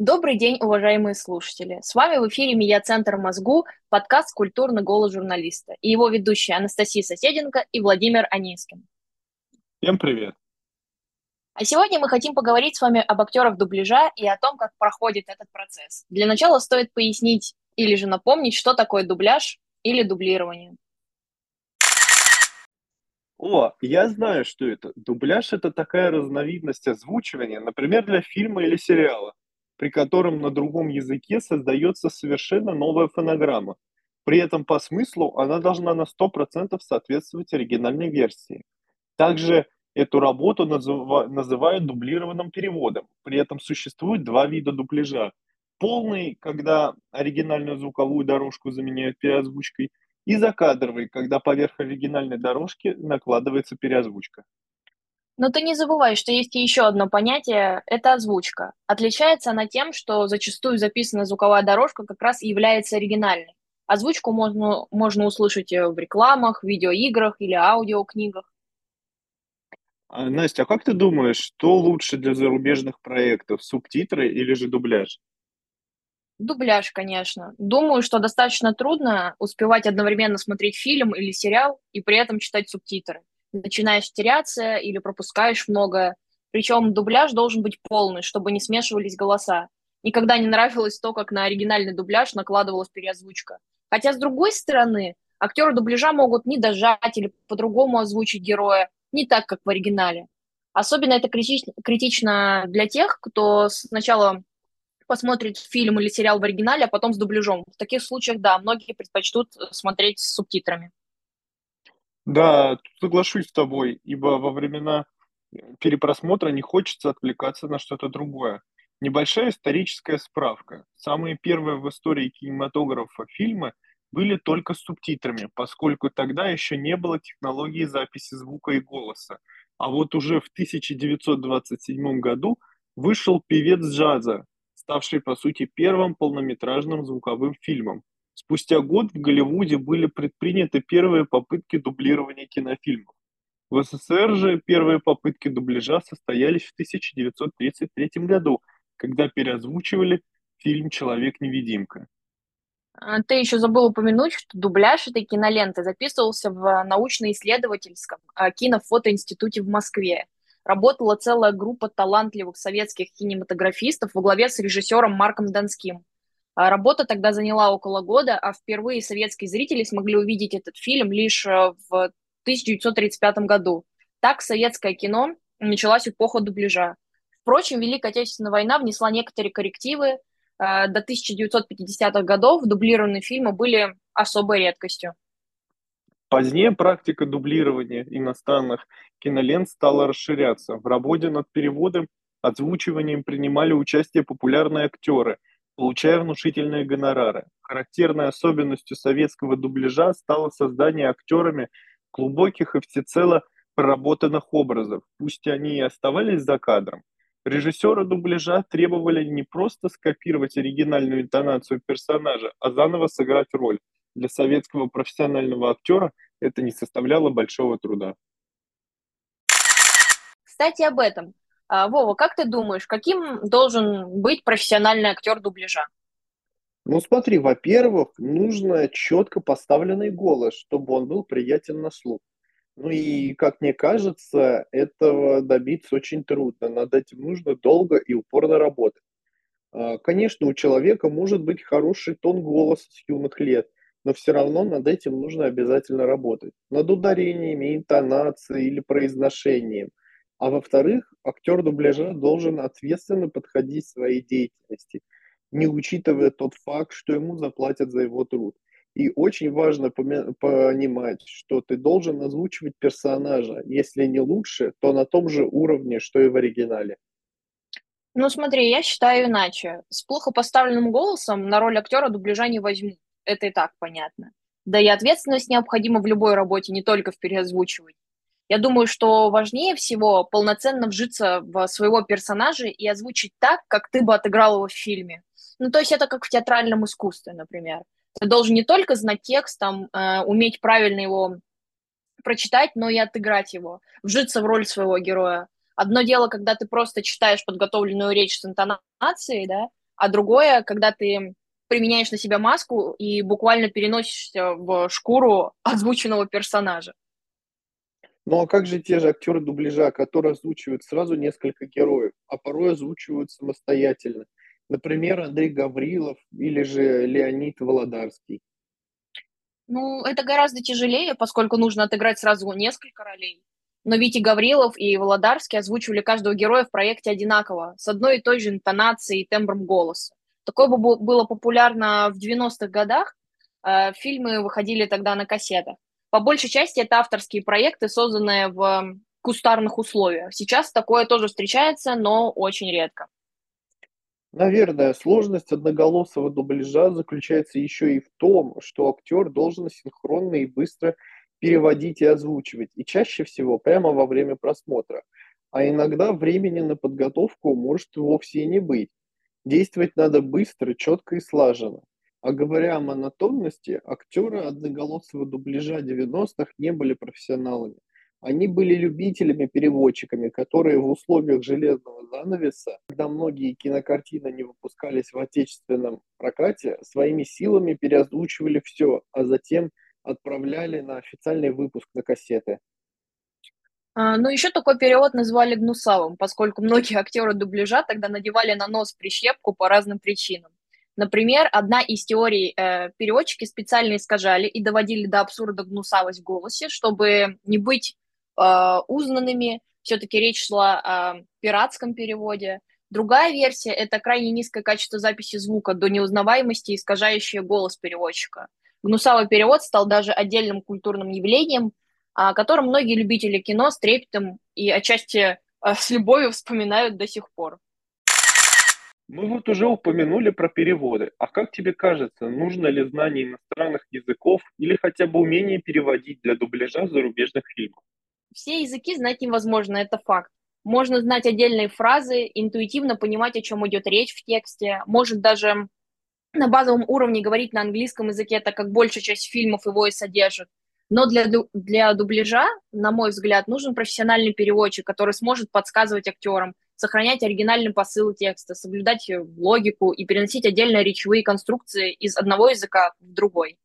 Добрый день, уважаемые слушатели! С вами в эфире Медиацентр Мозгу, подкаст «Культурный голос журналиста» и его ведущие Анастасия Соседенко и Владимир Анискин. Всем привет! А сегодня мы хотим поговорить с вами об актерах дубляжа и о том, как проходит этот процесс. Для начала стоит пояснить или же напомнить, что такое дубляж или дублирование. О, я знаю, что это. Дубляж – это такая разновидность озвучивания, например, для фильма или сериала, при котором на другом языке создается совершенно новая фонограмма. При этом по смыслу она должна на 100% соответствовать оригинальной версии. Также эту работу называют дублированным переводом. При этом существует два вида дубляжа. Полный, когда оригинальную звуковую дорожку заменяют переозвучкой, и закадровый, когда поверх оригинальной дорожки накладывается переозвучка. Но ты не забывай, что есть и еще одно понятие – это озвучка. Отличается она тем, что зачастую записанная звуковая дорожка как раз является оригинальной. Озвучку можно услышать в рекламах, видеоиграх или аудиокнигах. Настя, а как ты думаешь, что лучше для зарубежных проектов – субтитры или же дубляж? Дубляж, конечно. Думаю, что достаточно трудно успевать одновременно смотреть фильм или сериал и при этом читать субтитры. Начинаешь теряться или пропускаешь многое. Причем дубляж должен быть полный, чтобы не смешивались голоса. Никогда не нравилось то, как на оригинальный дубляж накладывалась переозвучка. Хотя, с другой стороны, актеры дубляжа могут не дожать или по-другому озвучить героя, не так, как в оригинале. Особенно это критично для тех, кто сначала посмотрит фильм или сериал в оригинале, а потом с дубляжом. В таких случаях, да, многие предпочтут смотреть с субтитрами. Да, соглашусь с тобой, ибо во времена перепросмотра не хочется отвлекаться на что-то другое. Небольшая историческая справка. Самые первые в истории кинематографа фильмы были только с субтитрами, поскольку тогда еще не было технологии записи звука и голоса. А вот уже в 1927 году вышел «Певец джаза», ставший, по сути, первым полнометражным звуковым фильмом. Спустя год в Голливуде были предприняты первые попытки дублирования кинофильмов. В СССР же первые попытки дубляжа состоялись в 1933 году, когда переозвучивали фильм «Человек-невидимка». Ты еще забыл упомянуть, что дубляж этой киноленты записывался в научно-исследовательском кинофотоинституте в Москве. Работала целая группа талантливых советских кинематографистов во главе с режиссером Марком Донским. Работа тогда заняла около года, а впервые советские зрители смогли увидеть этот фильм лишь в 1935 году. Так советское кино началась эпоха дубляжа. Впрочем, Великая Отечественная война внесла некоторые коррективы. До 1950-х годов дублированные фильмы были особой редкостью. Позднее практика дублирования иностранных кинолент стала расширяться. В работе над переводом, озвучиванием принимали участие популярные актеры, получая внушительные гонорары. Характерной особенностью советского дубляжа стало создание актерами глубоких и всецело проработанных образов, пусть они и оставались за кадром. Режиссеры дубляжа требовали не просто скопировать оригинальную интонацию персонажа, а заново сыграть роль. Для советского профессионального актера это не составляло большого труда. Кстати, об этом. Вова, как ты думаешь, каким должен быть профессиональный актер дубляжа? Ну смотри, во-первых, нужно четко поставленный голос, чтобы он был приятен на слух. Ну и, как мне кажется, этого добиться очень трудно. Над этим нужно долго и упорно работать. Конечно, у человека может быть хороший тон голоса с юных лет, но все равно над этим нужно обязательно работать. Над ударениями, интонацией или произношением. А во-вторых, актер дубляжа должен ответственно подходить к своей деятельности, не учитывая тот факт, что ему заплатят за его труд. И очень важно понимать, что ты должен озвучивать персонажа, если не лучше, то на том же уровне, что и в оригинале. Ну смотри, я считаю иначе. С плохо поставленным голосом на роль актера дубляжа не возьмут. Это и так понятно. Да и ответственность необходима в любой работе, не только в переозвучивании. Я думаю, что важнее всего полноценно вжиться в своего персонажа и озвучить так, как ты бы отыграл его в фильме. Ну, то есть это как в театральном искусстве, например. Ты должен не только знать текст, там, уметь правильно его прочитать, но и отыграть его, вжиться в роль своего героя. Одно дело, когда ты просто читаешь подготовленную речь с интонацией, да, а другое, когда ты применяешь на себя маску и буквально переносишься в шкуру озвученного персонажа. Ну а как же те же актеры дубляжа, которые озвучивают сразу несколько героев, а порой озвучивают самостоятельно? Например, Андрей Гаврилов или же Леонид Володарский. Ну, это гораздо тяжелее, поскольку нужно отыграть сразу несколько ролей. Но Витя Гаврилов и Володарский озвучивали каждого героя в проекте одинаково, с одной и той же интонацией и тембром голоса. Такое было популярно в 90-х годах. Фильмы выходили тогда на кассетах. По большей части это авторские проекты, созданные в кустарных условиях. Сейчас такое тоже встречается, но очень редко. Наверное, сложность одноголосого дубляжа заключается еще и в том, что актер должен синхронно и быстро переводить и озвучивать, и чаще всего прямо во время просмотра. А иногда времени на подготовку может вовсе и не быть. Действовать надо быстро, четко и слаженно. А говоря о монотонности, актеры одноголосого дубляжа 90-х не были профессионалами. Они были любителями-переводчиками, которые в условиях железного занавеса, когда многие кинокартины не выпускались в отечественном прокате, своими силами переозвучивали все, а затем отправляли на официальный выпуск на кассеты. Ну, еще такой перевод назвали гнусавым, поскольку многие актеры дубляжа тогда надевали на нос прищепку по разным причинам. Например, одна из теорий, переводчики специально искажали и доводили до абсурда гнусавость в голосе, чтобы не быть узнанными, все-таки речь шла о пиратском переводе. Другая версия – это крайне низкое качество записи звука до неузнаваемости, искажающее голос переводчика. Гнусавый перевод стал даже отдельным культурным явлением, о котором многие любители кино с трепетом и отчасти с любовью вспоминают до сих пор. Мы вот уже упомянули про переводы. А как тебе кажется, нужно ли знание иностранных языков или хотя бы умение переводить для дубляжа зарубежных фильмов? Все языки знать невозможно, это факт. Можно знать отдельные фразы, интуитивно понимать, о чем идет речь в тексте, может даже на базовом уровне говорить на английском языке, так как большая часть фильмов его и содержит. Но для дубляжа, на мой взгляд, нужен профессиональный переводчик, который сможет подсказывать актерам, сохранять оригинальный посыл текста, соблюдать логику и переносить отдельные речевые конструкции из одного языка в другой.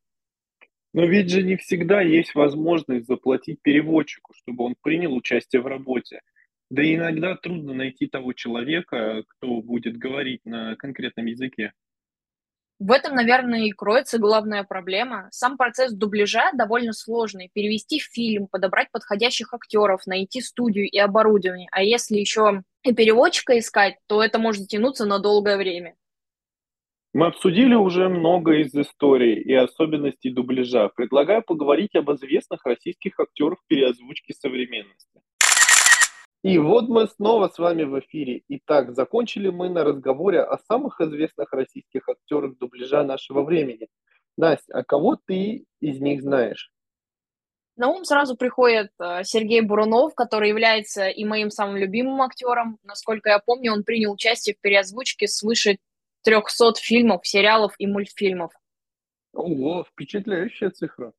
Но ведь же не всегда есть возможность заплатить переводчику, чтобы он принял участие в работе. Да и иногда трудно найти того человека, кто будет говорить на конкретном языке. В этом, наверное, и кроется главная проблема. Сам процесс дубляжа довольно сложный. Перевести фильм, подобрать подходящих актеров, найти студию и оборудование. А если еще и переводчика искать, то это может тянуться на долгое время. Мы обсудили уже много из истории и особенностей дубляжа. Предлагаю поговорить об известных российских актерах переозвучки современности. И вот мы снова с вами в эфире. Итак, закончили мы на разговоре о самых известных российских актерах дубляжа нашего времени. Настя, а кого ты из них знаешь? На ум сразу приходит Сергей Бурунов, который является и моим самым любимым актером. Насколько я помню, он принял участие в переозвучке свыше 300 фильмов, сериалов и мультфильмов. Ого, впечатляющая цифра.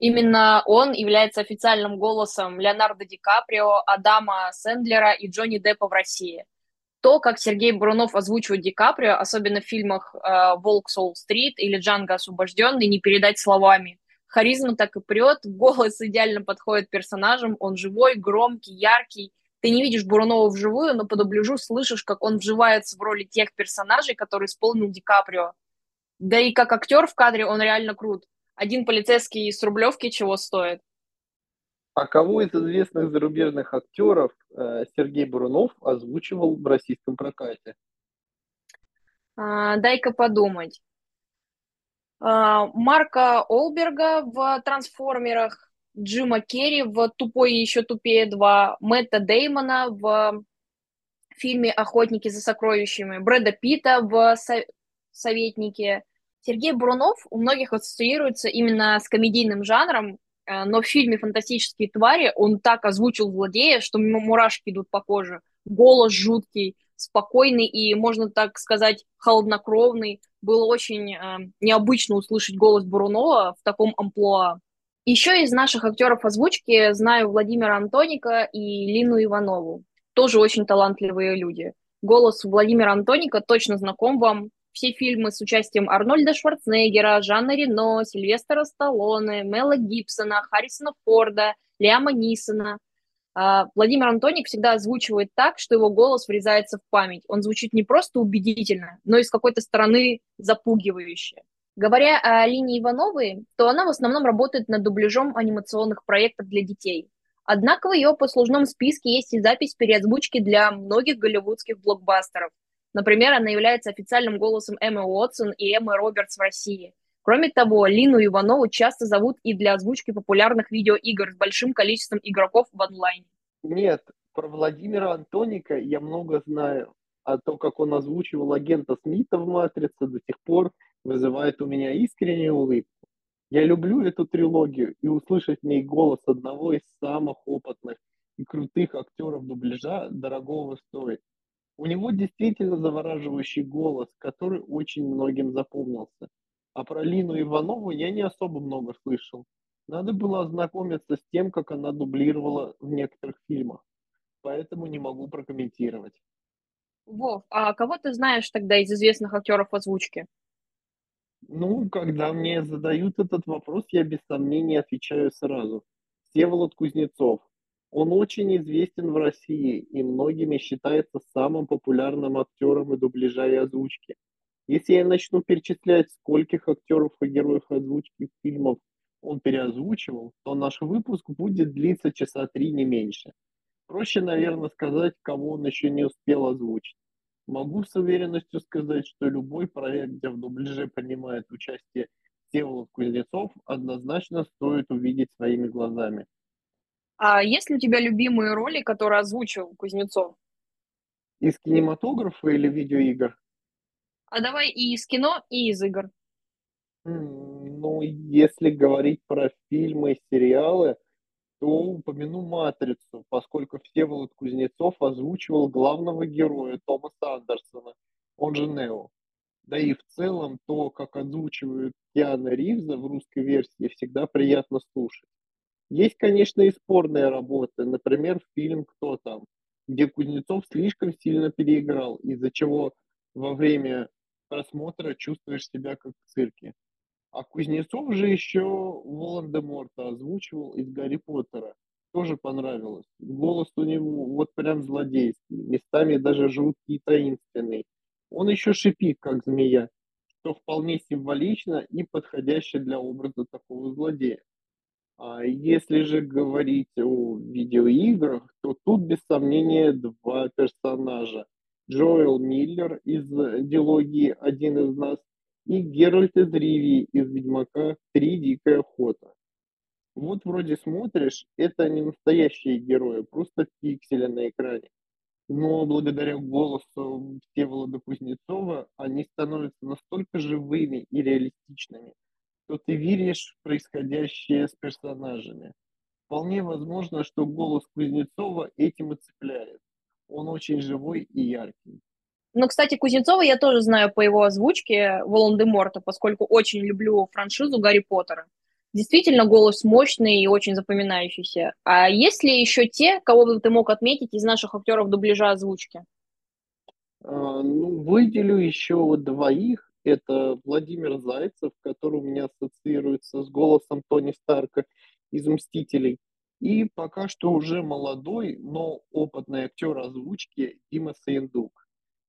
Именно он является официальным голосом Леонардо Ди Каприо, Адама Сэндлера и Джонни Деппа в России. То, как Сергей Бурунов озвучивает Ди Каприо, особенно в фильмах «Волк с Уолл-стрит» или «Джанго освобожденный», не передать словами. Харизма так и прет, голос идеально подходит персонажам, он живой, громкий, яркий. Ты не видишь Бурунова вживую, но по дубляжу слышишь, как он вживается в роли тех персонажей, которые исполнил Ди Каприо. Да и как актер в кадре он реально крут. Один полицейский из Рублевки чего стоит? А кого из известных зарубежных актеров Сергей Бурунов озвучивал в российском прокате? Дай-ка подумать. Марка Олберга в «Трансформерах», Джима Керри в «Тупой и еще тупее 2», Мэтта Дэймона в фильме «Охотники за сокровищами», Брэда Питта в «Советнике». Сергей Бурунов у многих ассоциируется именно с комедийным жанром, но в фильме «Фантастические твари» он так озвучил злодея, что мурашки идут по коже. Голос жуткий, спокойный и, можно так сказать, холоднокровный. Было очень необычно услышать голос Бурунова в таком амплуа. Еще из наших актеров озвучки знаю Владимира Антоника и Лину Иванову. Тоже очень талантливые люди. голос Владимира Антоника точно знаком вам. Все фильмы с участием Арнольда Шварценеггера, Жанны Рено, Сильвестра Сталлоне, Мэла Гибсона, Харрисона Форда, Лиама Нисона. Владимир Антоник всегда озвучивает так, что его голос врезается в память. Он звучит не просто убедительно, но и с какой-то стороны запугивающе. Говоря о Лине Ивановой, то она в основном работает над дубляжом анимационных проектов для детей. Однако в ее послужном списке есть и запись переозвучки для многих голливудских блокбастеров. Например, она является официальным голосом Эммы Уотсон и Эммы Робертс в России. Кроме того, Лину Иванову часто зовут и для озвучки популярных видеоигр с большим количеством игроков в онлайне. Нет, про Владимира Антоника я много знаю. А то, как он озвучивал агента Смита в «Матрице», до сих пор вызывает у меня искреннюю улыбку. Я люблю эту трилогию, и услышать в ней голос одного из самых опытных и крутых актеров дубляжа дорогого стоит. У него действительно завораживающий голос, который очень многим запомнился. А про Лину Иванову я не особо много слышал. Надо было ознакомиться с тем, как она дублировала в некоторых фильмах. Поэтому не могу прокомментировать. Вов, а кого ты знаешь тогда из известных актеров озвучки? Ну, когда мне задают этот вопрос, я без сомнения отвечаю сразу. Всеволод Кузнецов. Он очень известен в России и многими считается самым популярным актером и дубляжа, и озвучки. Если я начну перечислять, скольких актеров и героев озвучки фильмов он переозвучивал, то наш выпуск будет длиться часа 3, не меньше. Проще, наверное, сказать, кого он еще не успел озвучить. Могу с уверенностью сказать, что любой проект, где в дубляже принимает участие Всеволод Кузнецов, однозначно стоит увидеть своими глазами. А есть ли у тебя любимые роли, которые озвучил Кузнецов? Из кинематографа или видеоигр? А давай и из кино, и из игр. Ну, если говорить про фильмы и сериалы, то упомяну «Матрицу», поскольку Всеволод Кузнецов озвучивал главного героя Томаса Андерсона, он же Нео. Да и в целом то, как озвучивают Киану Ривза в русской версии, всегда приятно слушать. Есть, конечно, и спорные работы, например, фильм «Кто там?», где Кузнецов слишком сильно переиграл, из-за чего во время просмотра чувствуешь себя как в цирке. А Кузнецов же еще Волан-де-Морта озвучивал из «Гарри Поттера». Тоже понравилось. Голос у него вот прям злодейский, местами даже жуткий и таинственный. Он еще шипит, как змея, что вполне символично и подходяще для образа такого злодея. А если же говорить о видеоиграх, то тут без сомнения два персонажа. Джоэл Миллер из дилогии «Один из нас» и Геральт из Ривии из «Ведьмака 3. Дикая охота». Вот вроде смотришь, это не настоящие герои, просто пиксели на экране. Но благодаря голосу Всеволода Кузнецова они становятся настолько живыми и реалистичными, то ты веришь в происходящее с персонажами. Вполне возможно, что голос Кузнецова этим и цепляет. Он очень живой и яркий. Ну, кстати, Кузнецова я тоже знаю по его озвучке Волан-де-Морта, поскольку очень люблю франшизу «Гарри Поттера». Действительно, голос мощный и очень запоминающийся. А есть ли еще те, кого бы ты мог отметить из наших актеров дубляжа озвучки? Ну, выделю еще двоих. Это Владимир Зайцев, который у меня ассоциируется с голосом Тони Старка из «Мстителей». И пока что уже молодой, но опытный актер озвучки Дима Сыендук.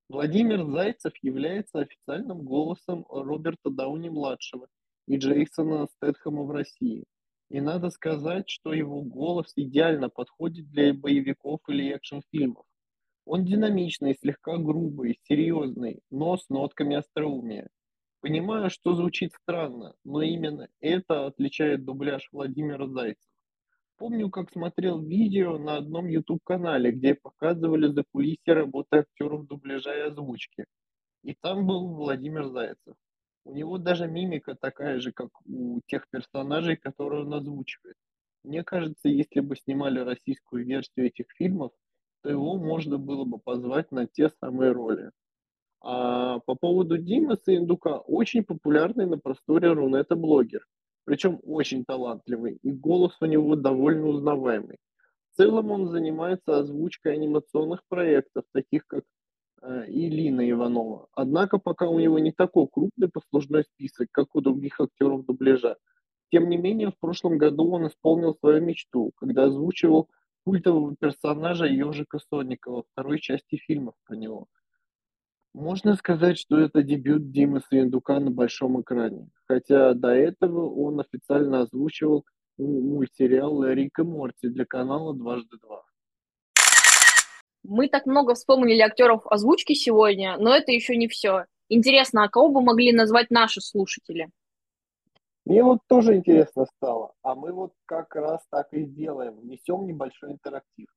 Владимир Зайцев является официальным голосом Роберта Дауни-младшего и Джейсона Стэтхэма в России. И надо сказать, что его голос идеально подходит для боевиков или экшн-фильмов. Он динамичный, слегка грубый, серьезный, но с нотками остроумия. Понимаю, что звучит странно, но именно это отличает дубляж Владимира Зайцева. Помню, как смотрел видео на одном YouTube-канале, где показывали закулисье работы актеров дубляжа и озвучки. И там был Владимир Зайцев. У него даже мимика такая же, как у тех персонажей, которые он озвучивает. Мне кажется, если бы снимали российскую версию этих фильмов, то его можно было бы позвать на те самые роли. А по поводу Димы Сыендука, очень популярный на просторе Рунета блогер, причем очень талантливый, и голос у него довольно узнаваемый. В целом он занимается озвучкой анимационных проектов, таких как и Лина Иванова. Однако пока у него не такой крупный послужной список, как у других актеров дубляжа. Тем не менее, в прошлом году он исполнил свою мечту, когда озвучивал культового персонажа Ёжика Сонникова, второй части фильмов про него. Можно сказать, что это дебют Димы Сыендука на большом экране, хотя до этого он официально озвучивал мультсериал «Рик и Морти» для канала «Дважды два». Мы так много вспомнили актеров озвучки сегодня, но это еще не все. Интересно, а кого бы могли назвать наши слушатели? Мне вот тоже интересно стало, а мы вот как раз так и сделаем, несем небольшой интерактив.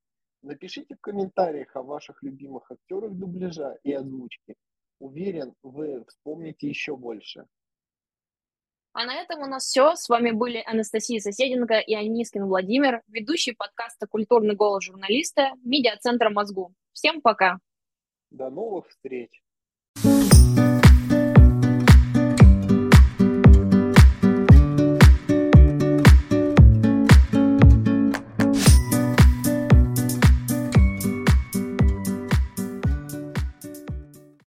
Напишите в комментариях о ваших любимых актерах дубляжа и озвучки. Уверен, вы вспомните еще больше. А на этом у нас все. С вами были Анастасия Соседенко и Анискин Владимир, ведущий подкаста «Культурный голос журналиста» медиацентра «Мозгу». Всем пока! До новых встреч!